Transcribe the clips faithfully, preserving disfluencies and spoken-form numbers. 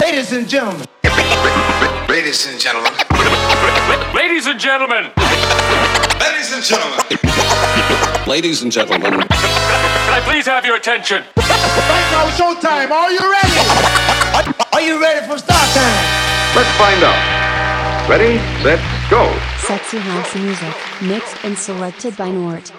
Ladies and gentlemen. Ladies and gentlemen. Ladies and gentlemen. Ladies and gentlemen. Ladies and gentlemen. Can I please have your attention? Right now, showtime. Are you ready? Are you ready for start time? Let's find out. Ready, set, go. Sexy house music, mixed and selected by Nort.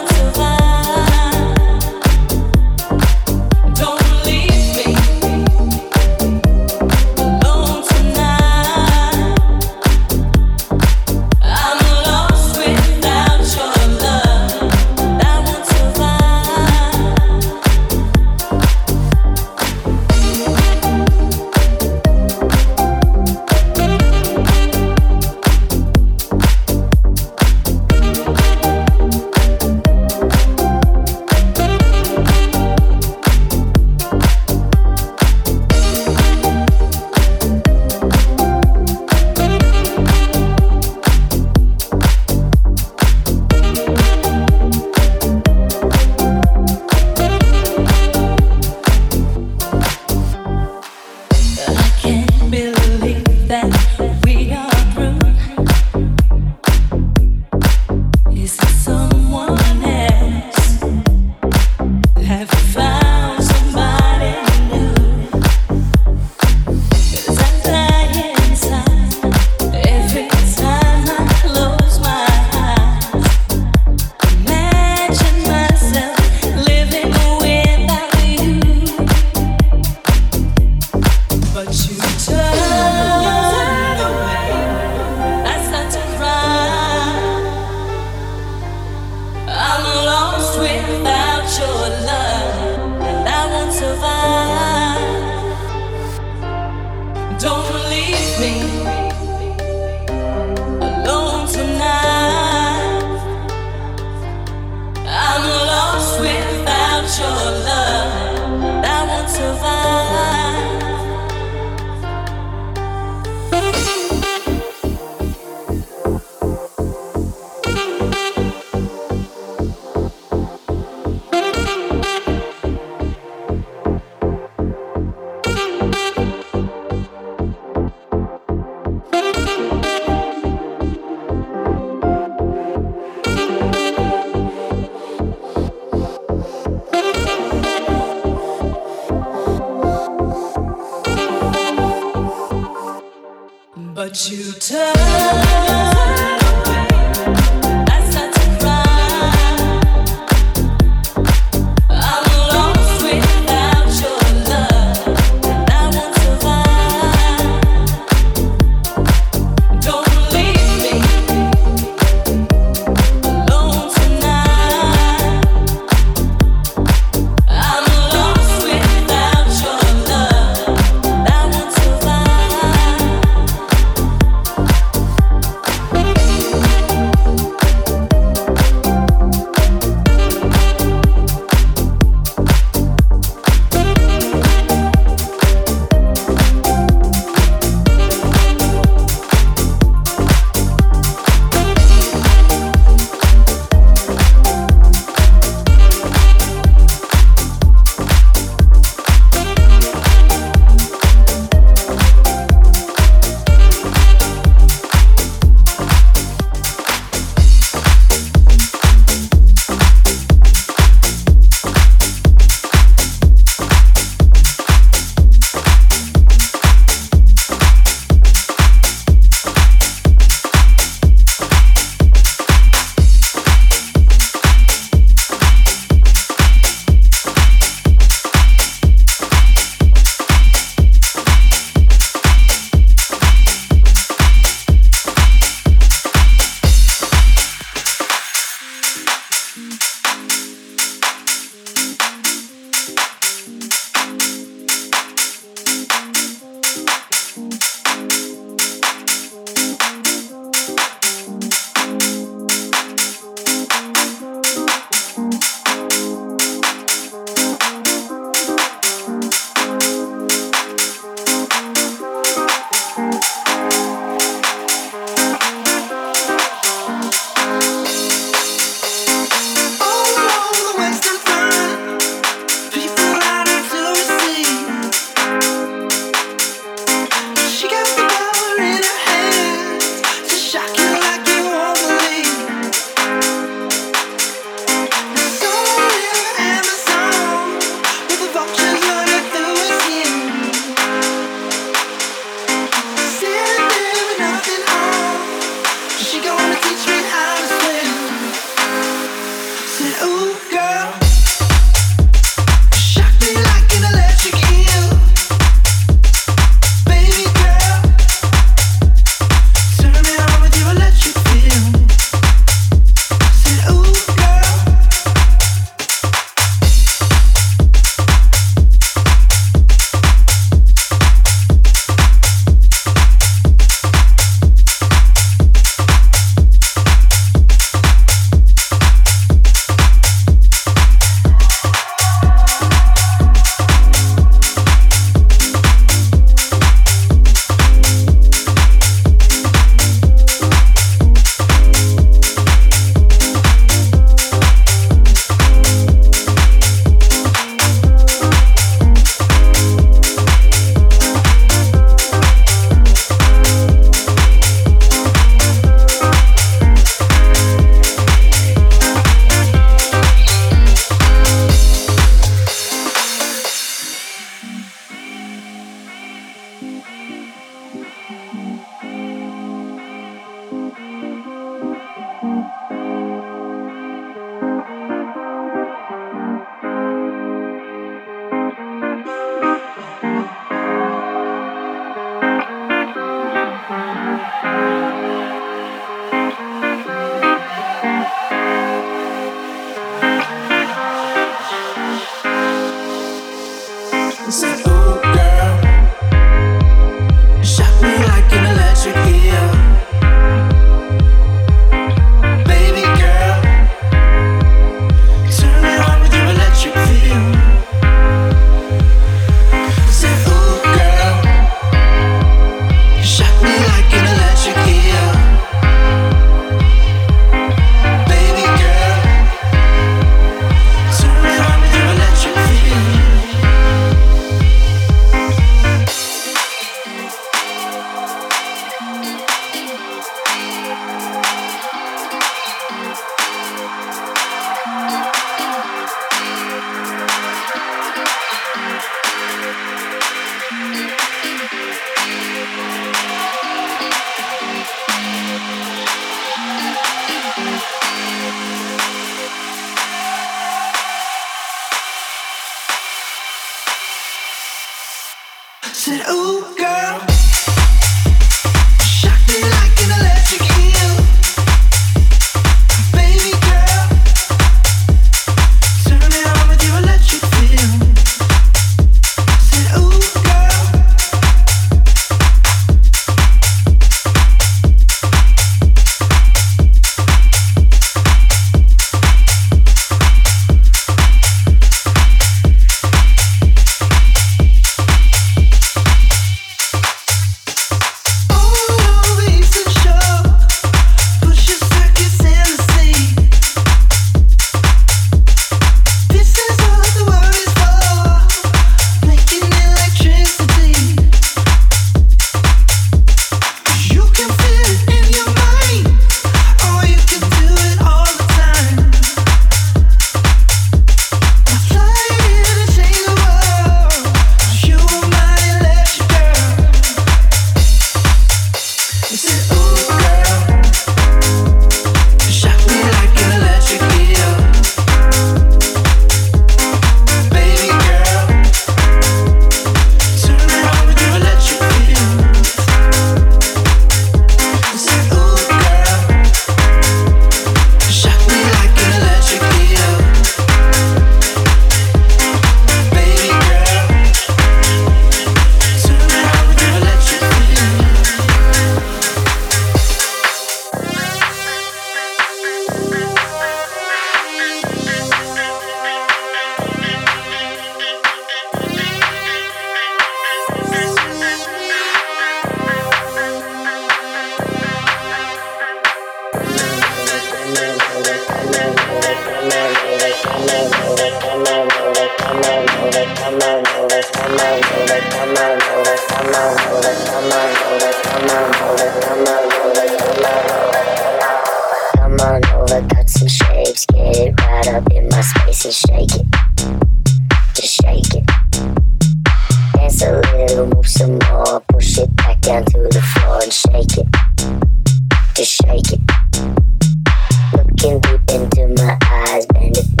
Looking deep into my eyes, bend it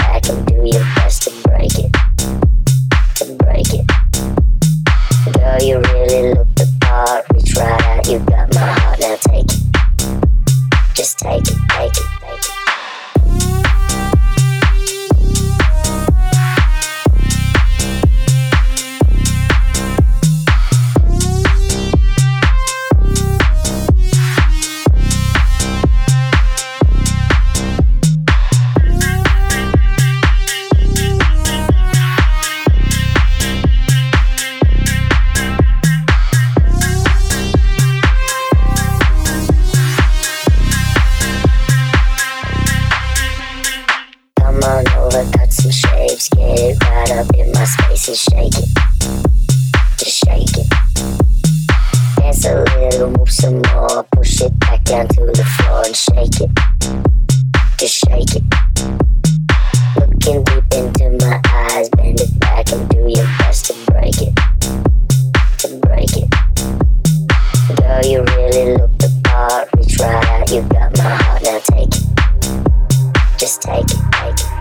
Just get right up in my space and shake it. Just shake it. Dance a little, move some more. Push it back down to the floor and shake it. Just shake it. Looking deep into my eyes, bend it back and do your best to break it. To break it. Girl, you really look the part. Reach right out, you got my heart. Now take it. Just take it, take it.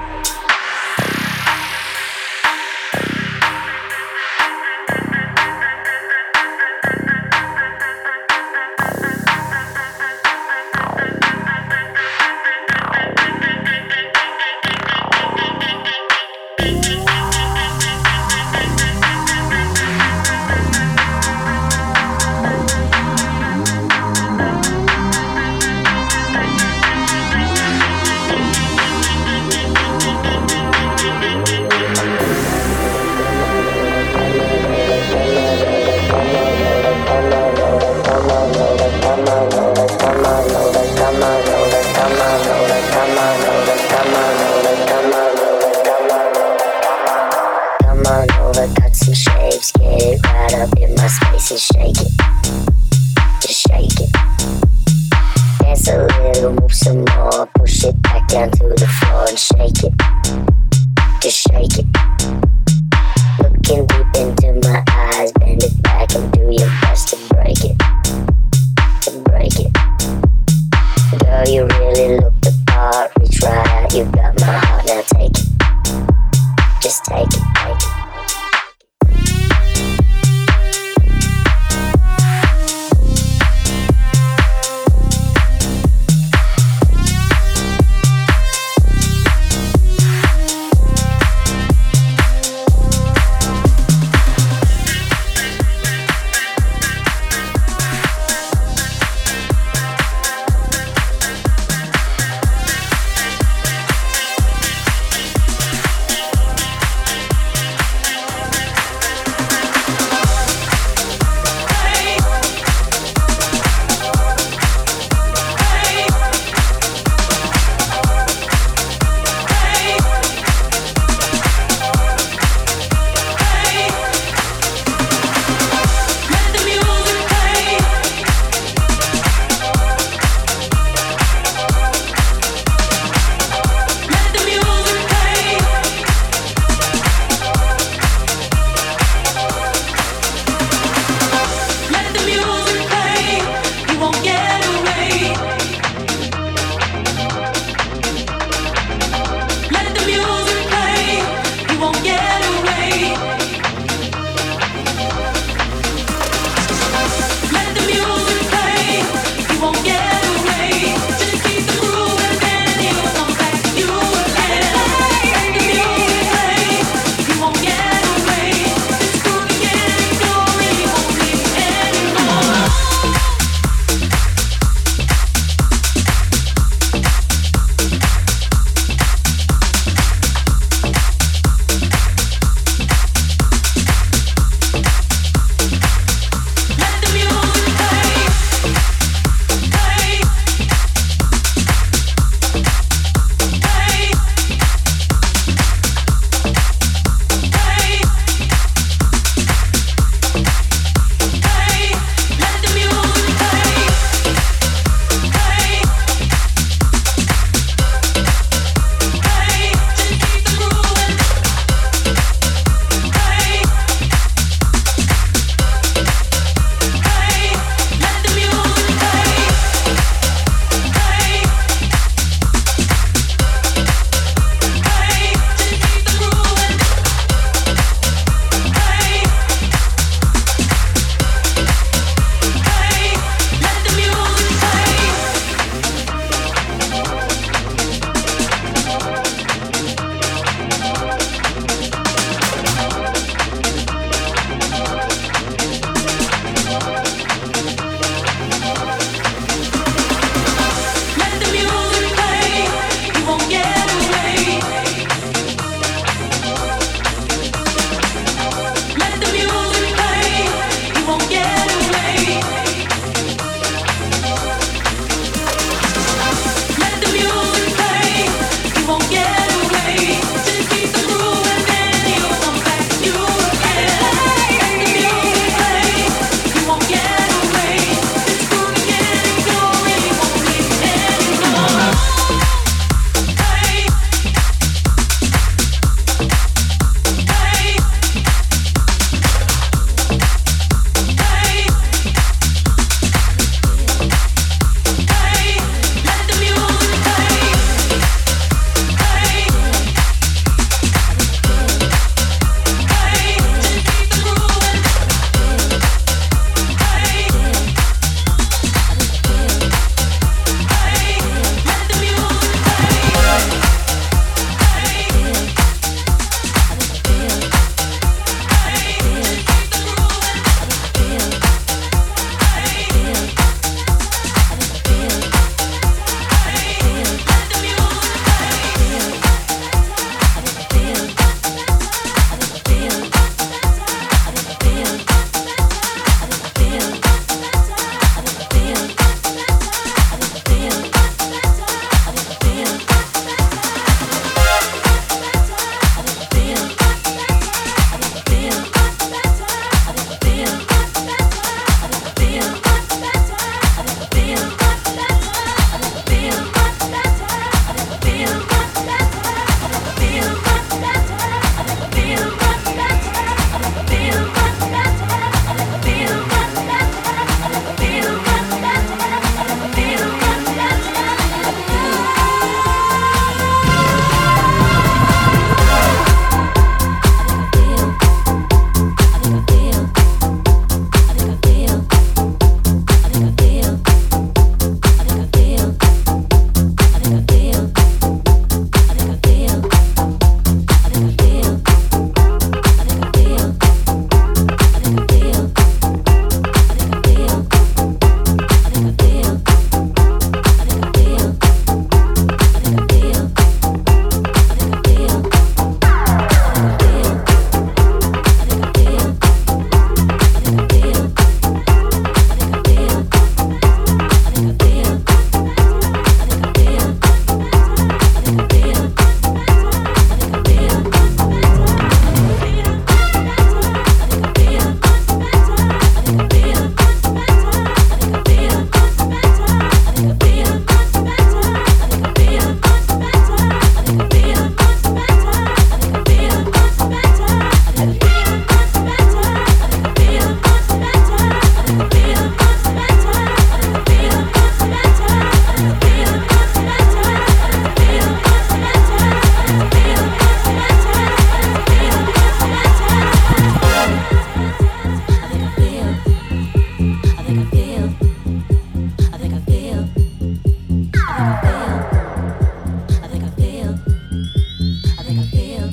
feel.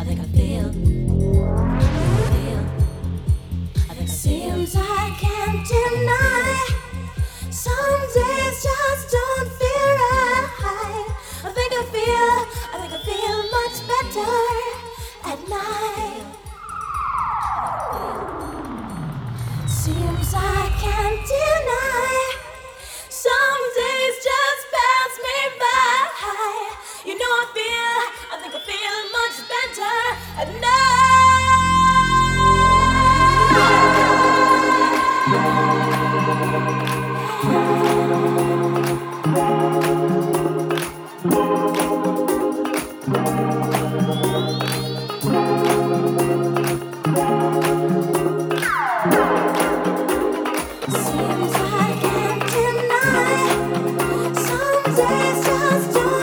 I think I feel. I feel. I think I feel. Seems I can't deny. Some days just don't feel right. I think I feel. I think I feel much better at night. Seems I can't deny. Some days just pass me by. You know I feel, I think I feel much better at night. Seems I can't deny. Some days just don't.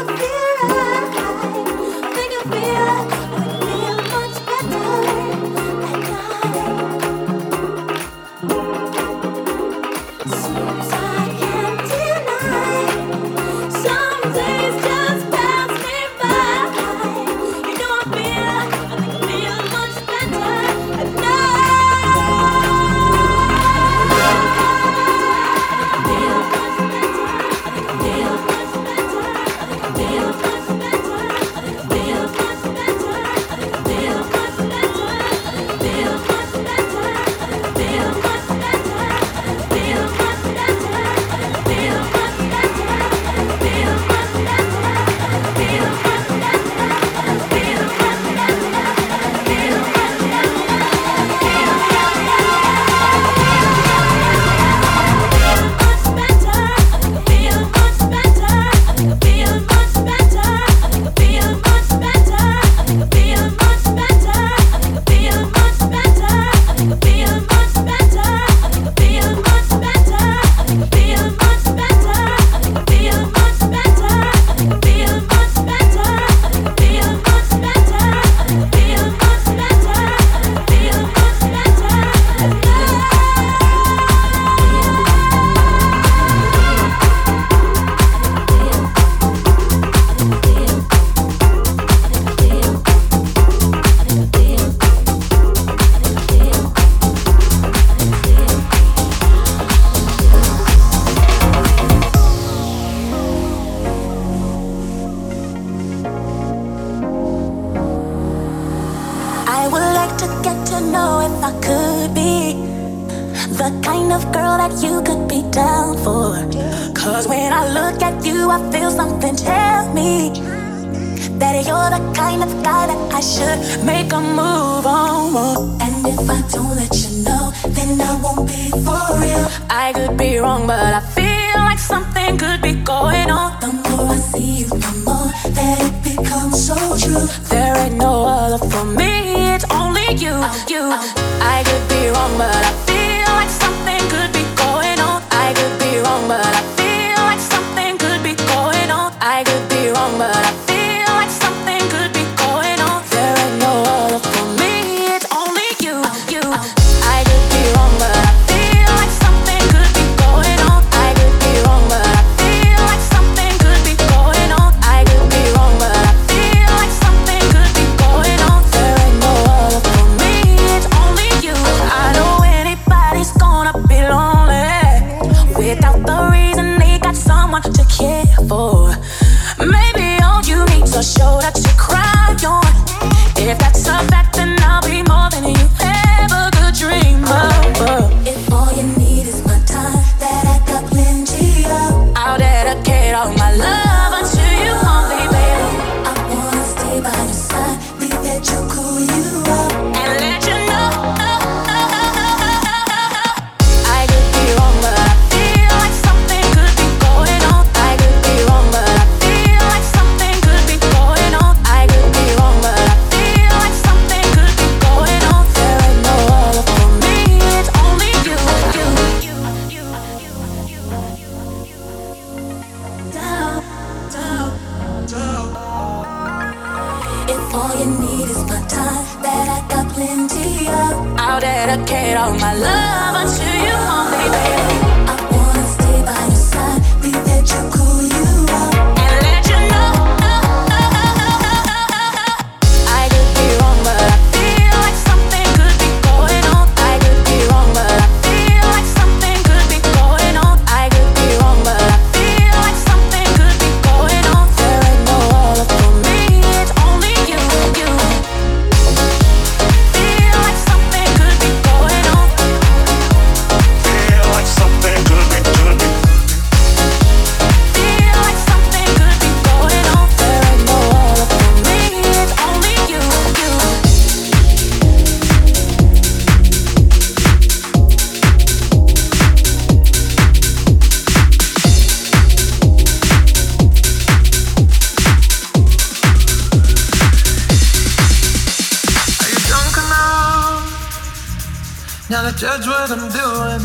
Now to judge what I'm doing.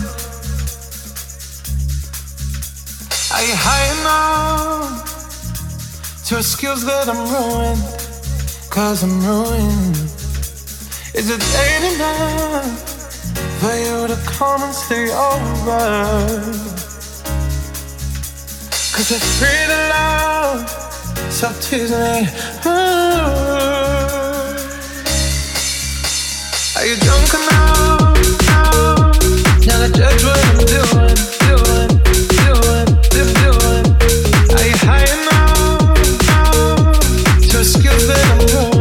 Are you high enough to excuse that I'm ruined? Cause I'm ruined. Is it late enough for you to come and stay over? Cause you're free to love, so tease me. Ooh. Are you drunk enough now to judge what I'm doing, doing, doing, doing? Are you high enough to excuse that I'm wrong?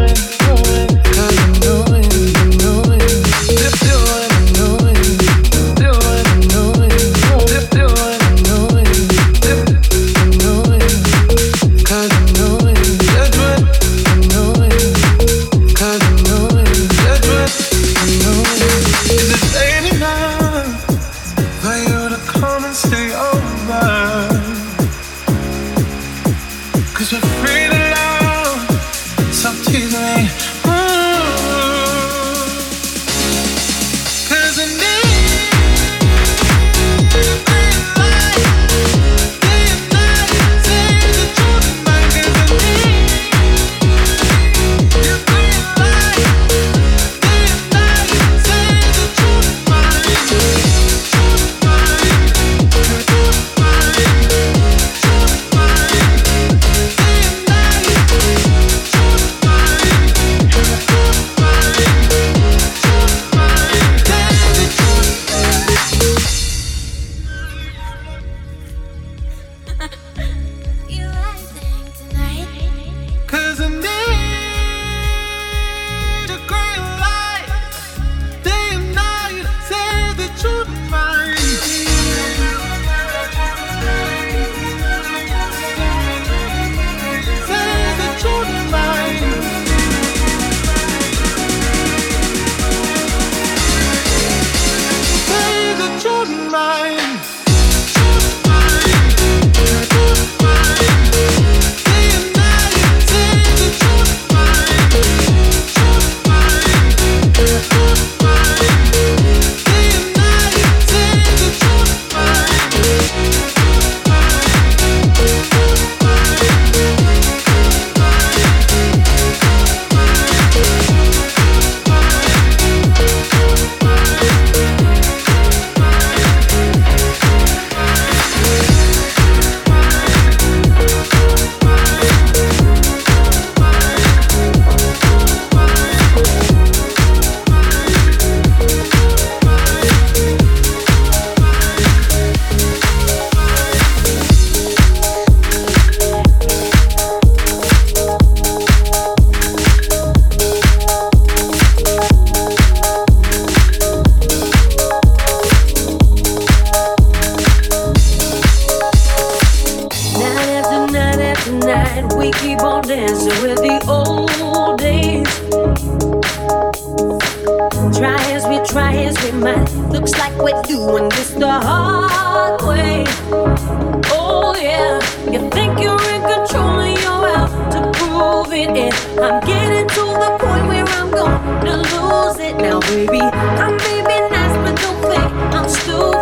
Still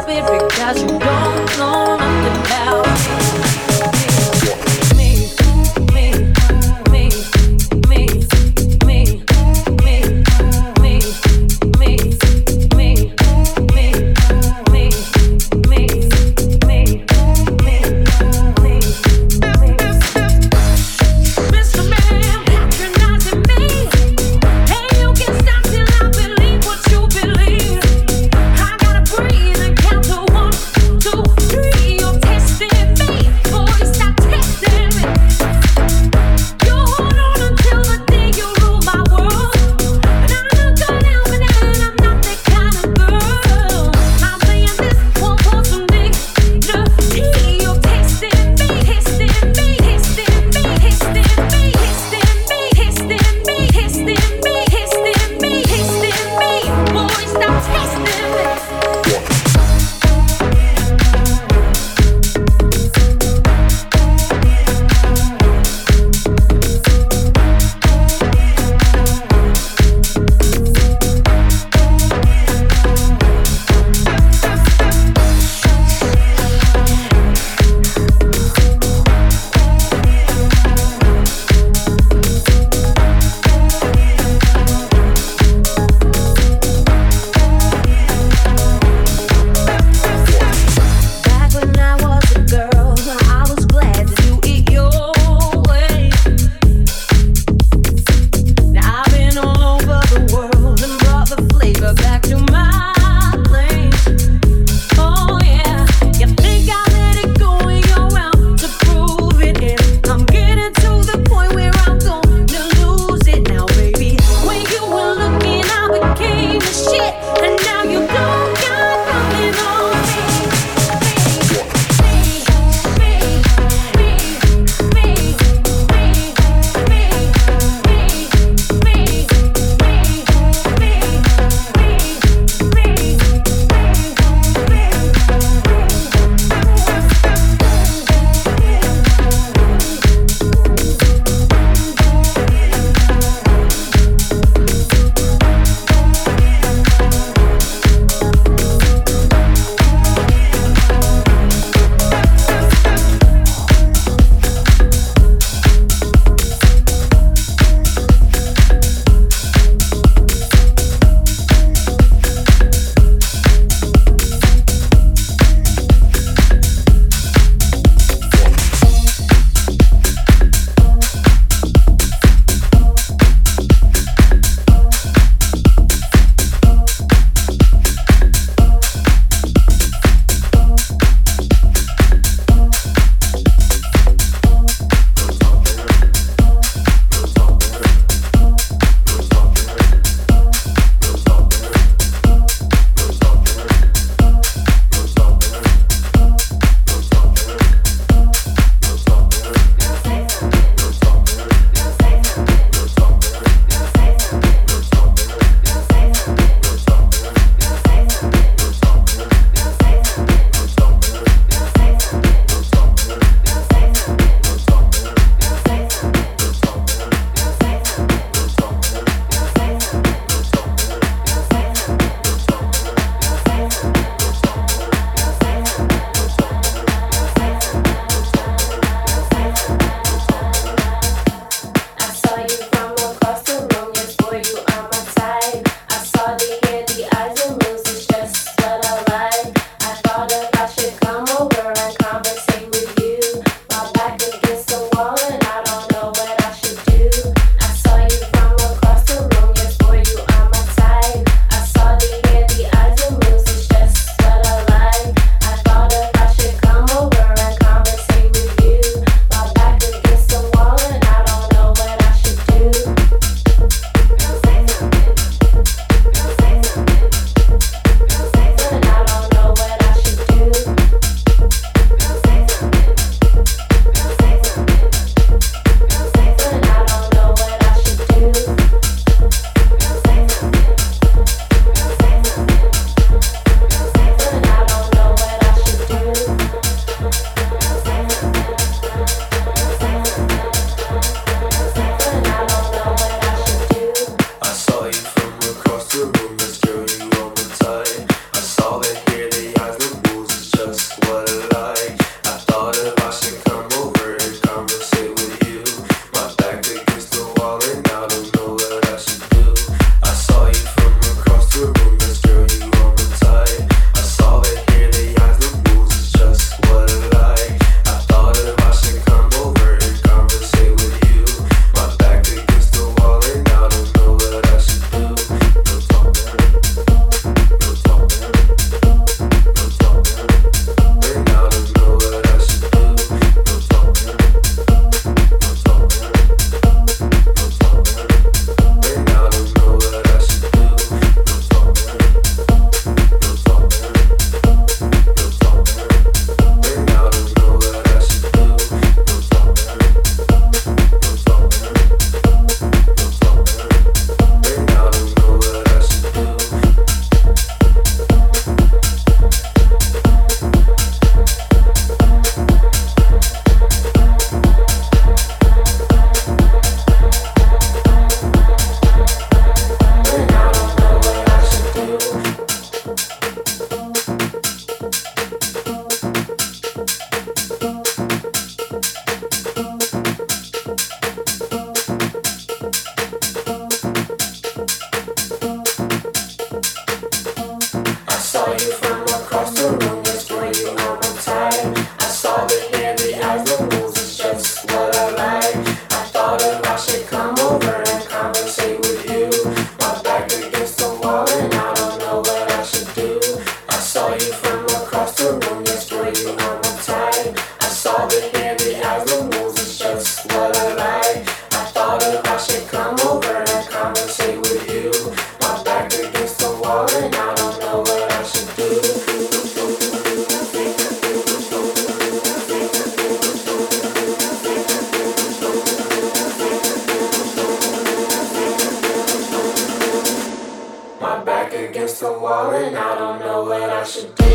against the wall and I don't know what I should do.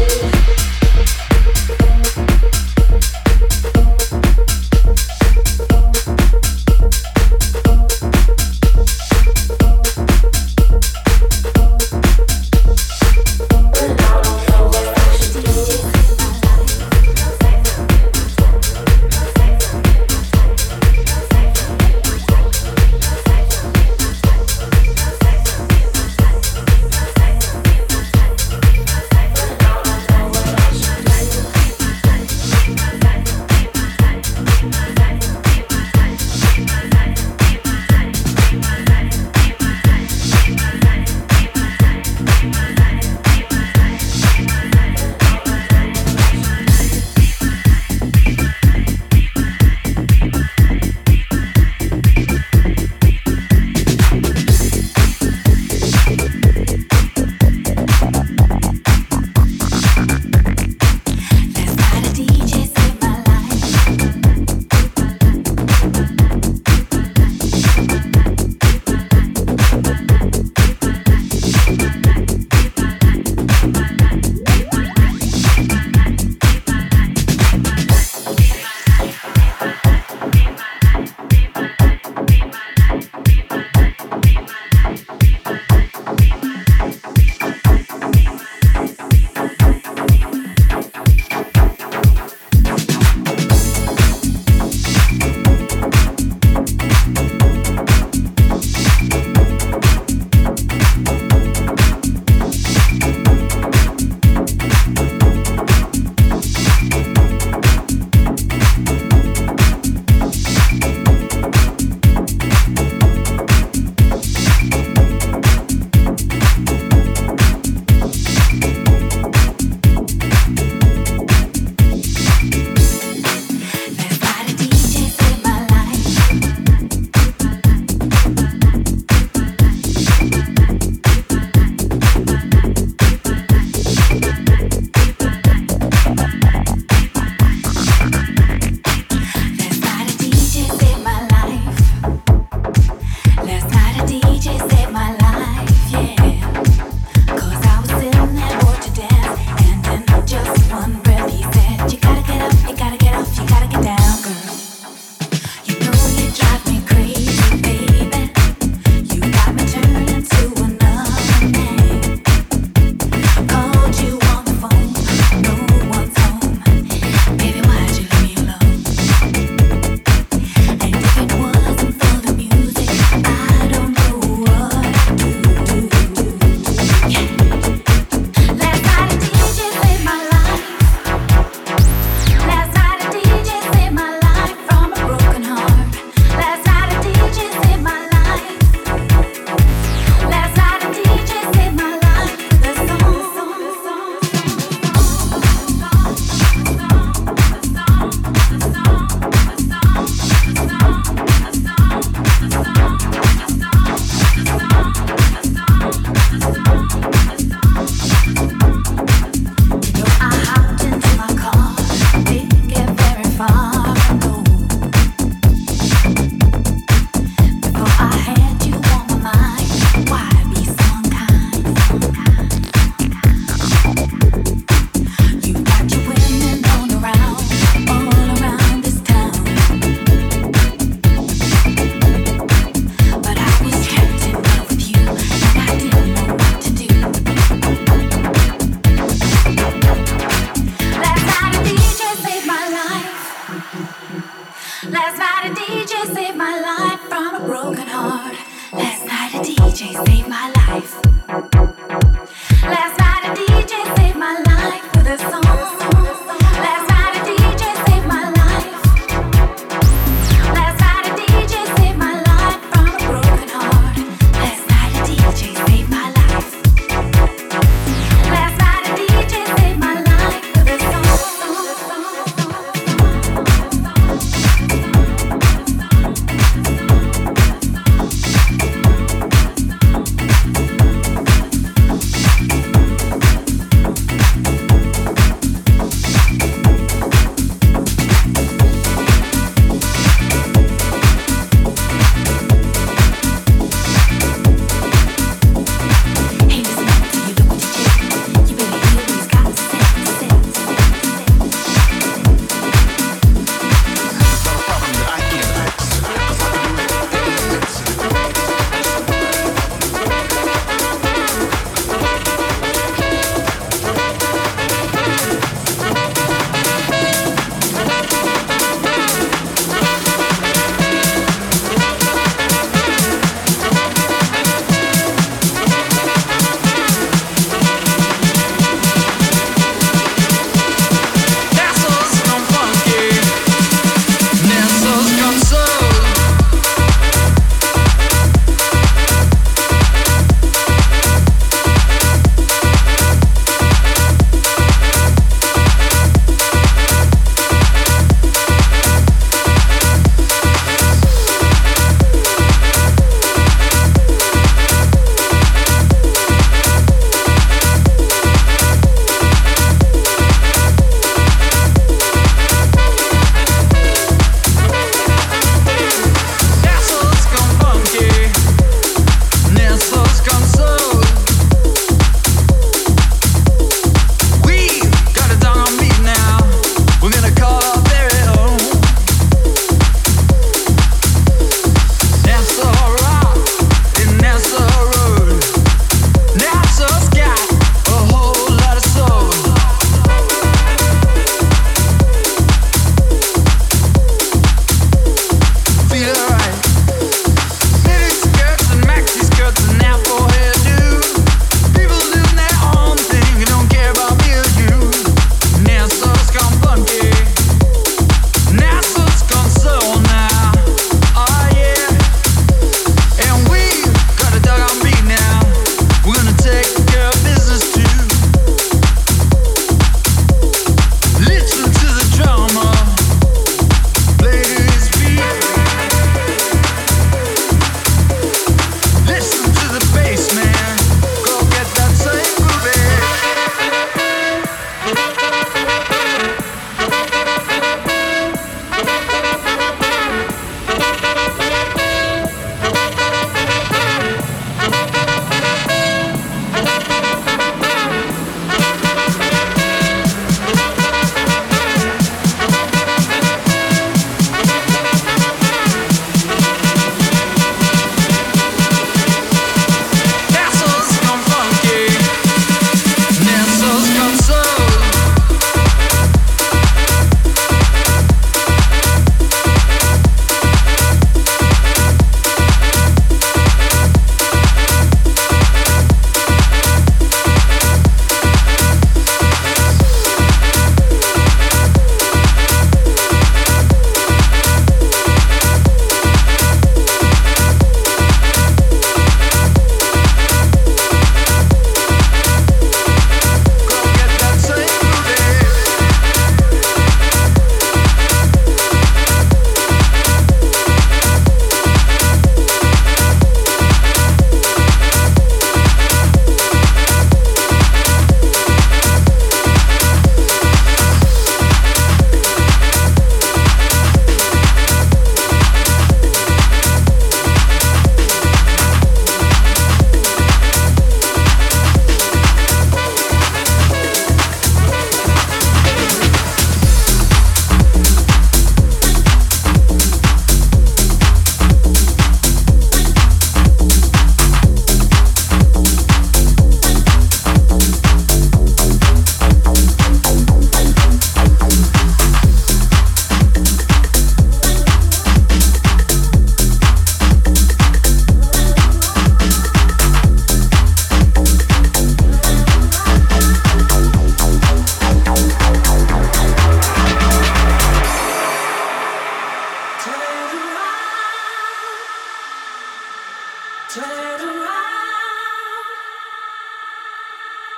And I don't know what I should do.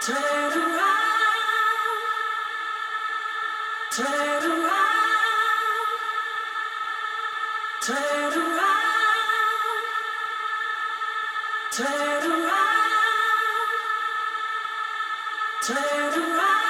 Turn around, turn around, turn around, turn around, turn around.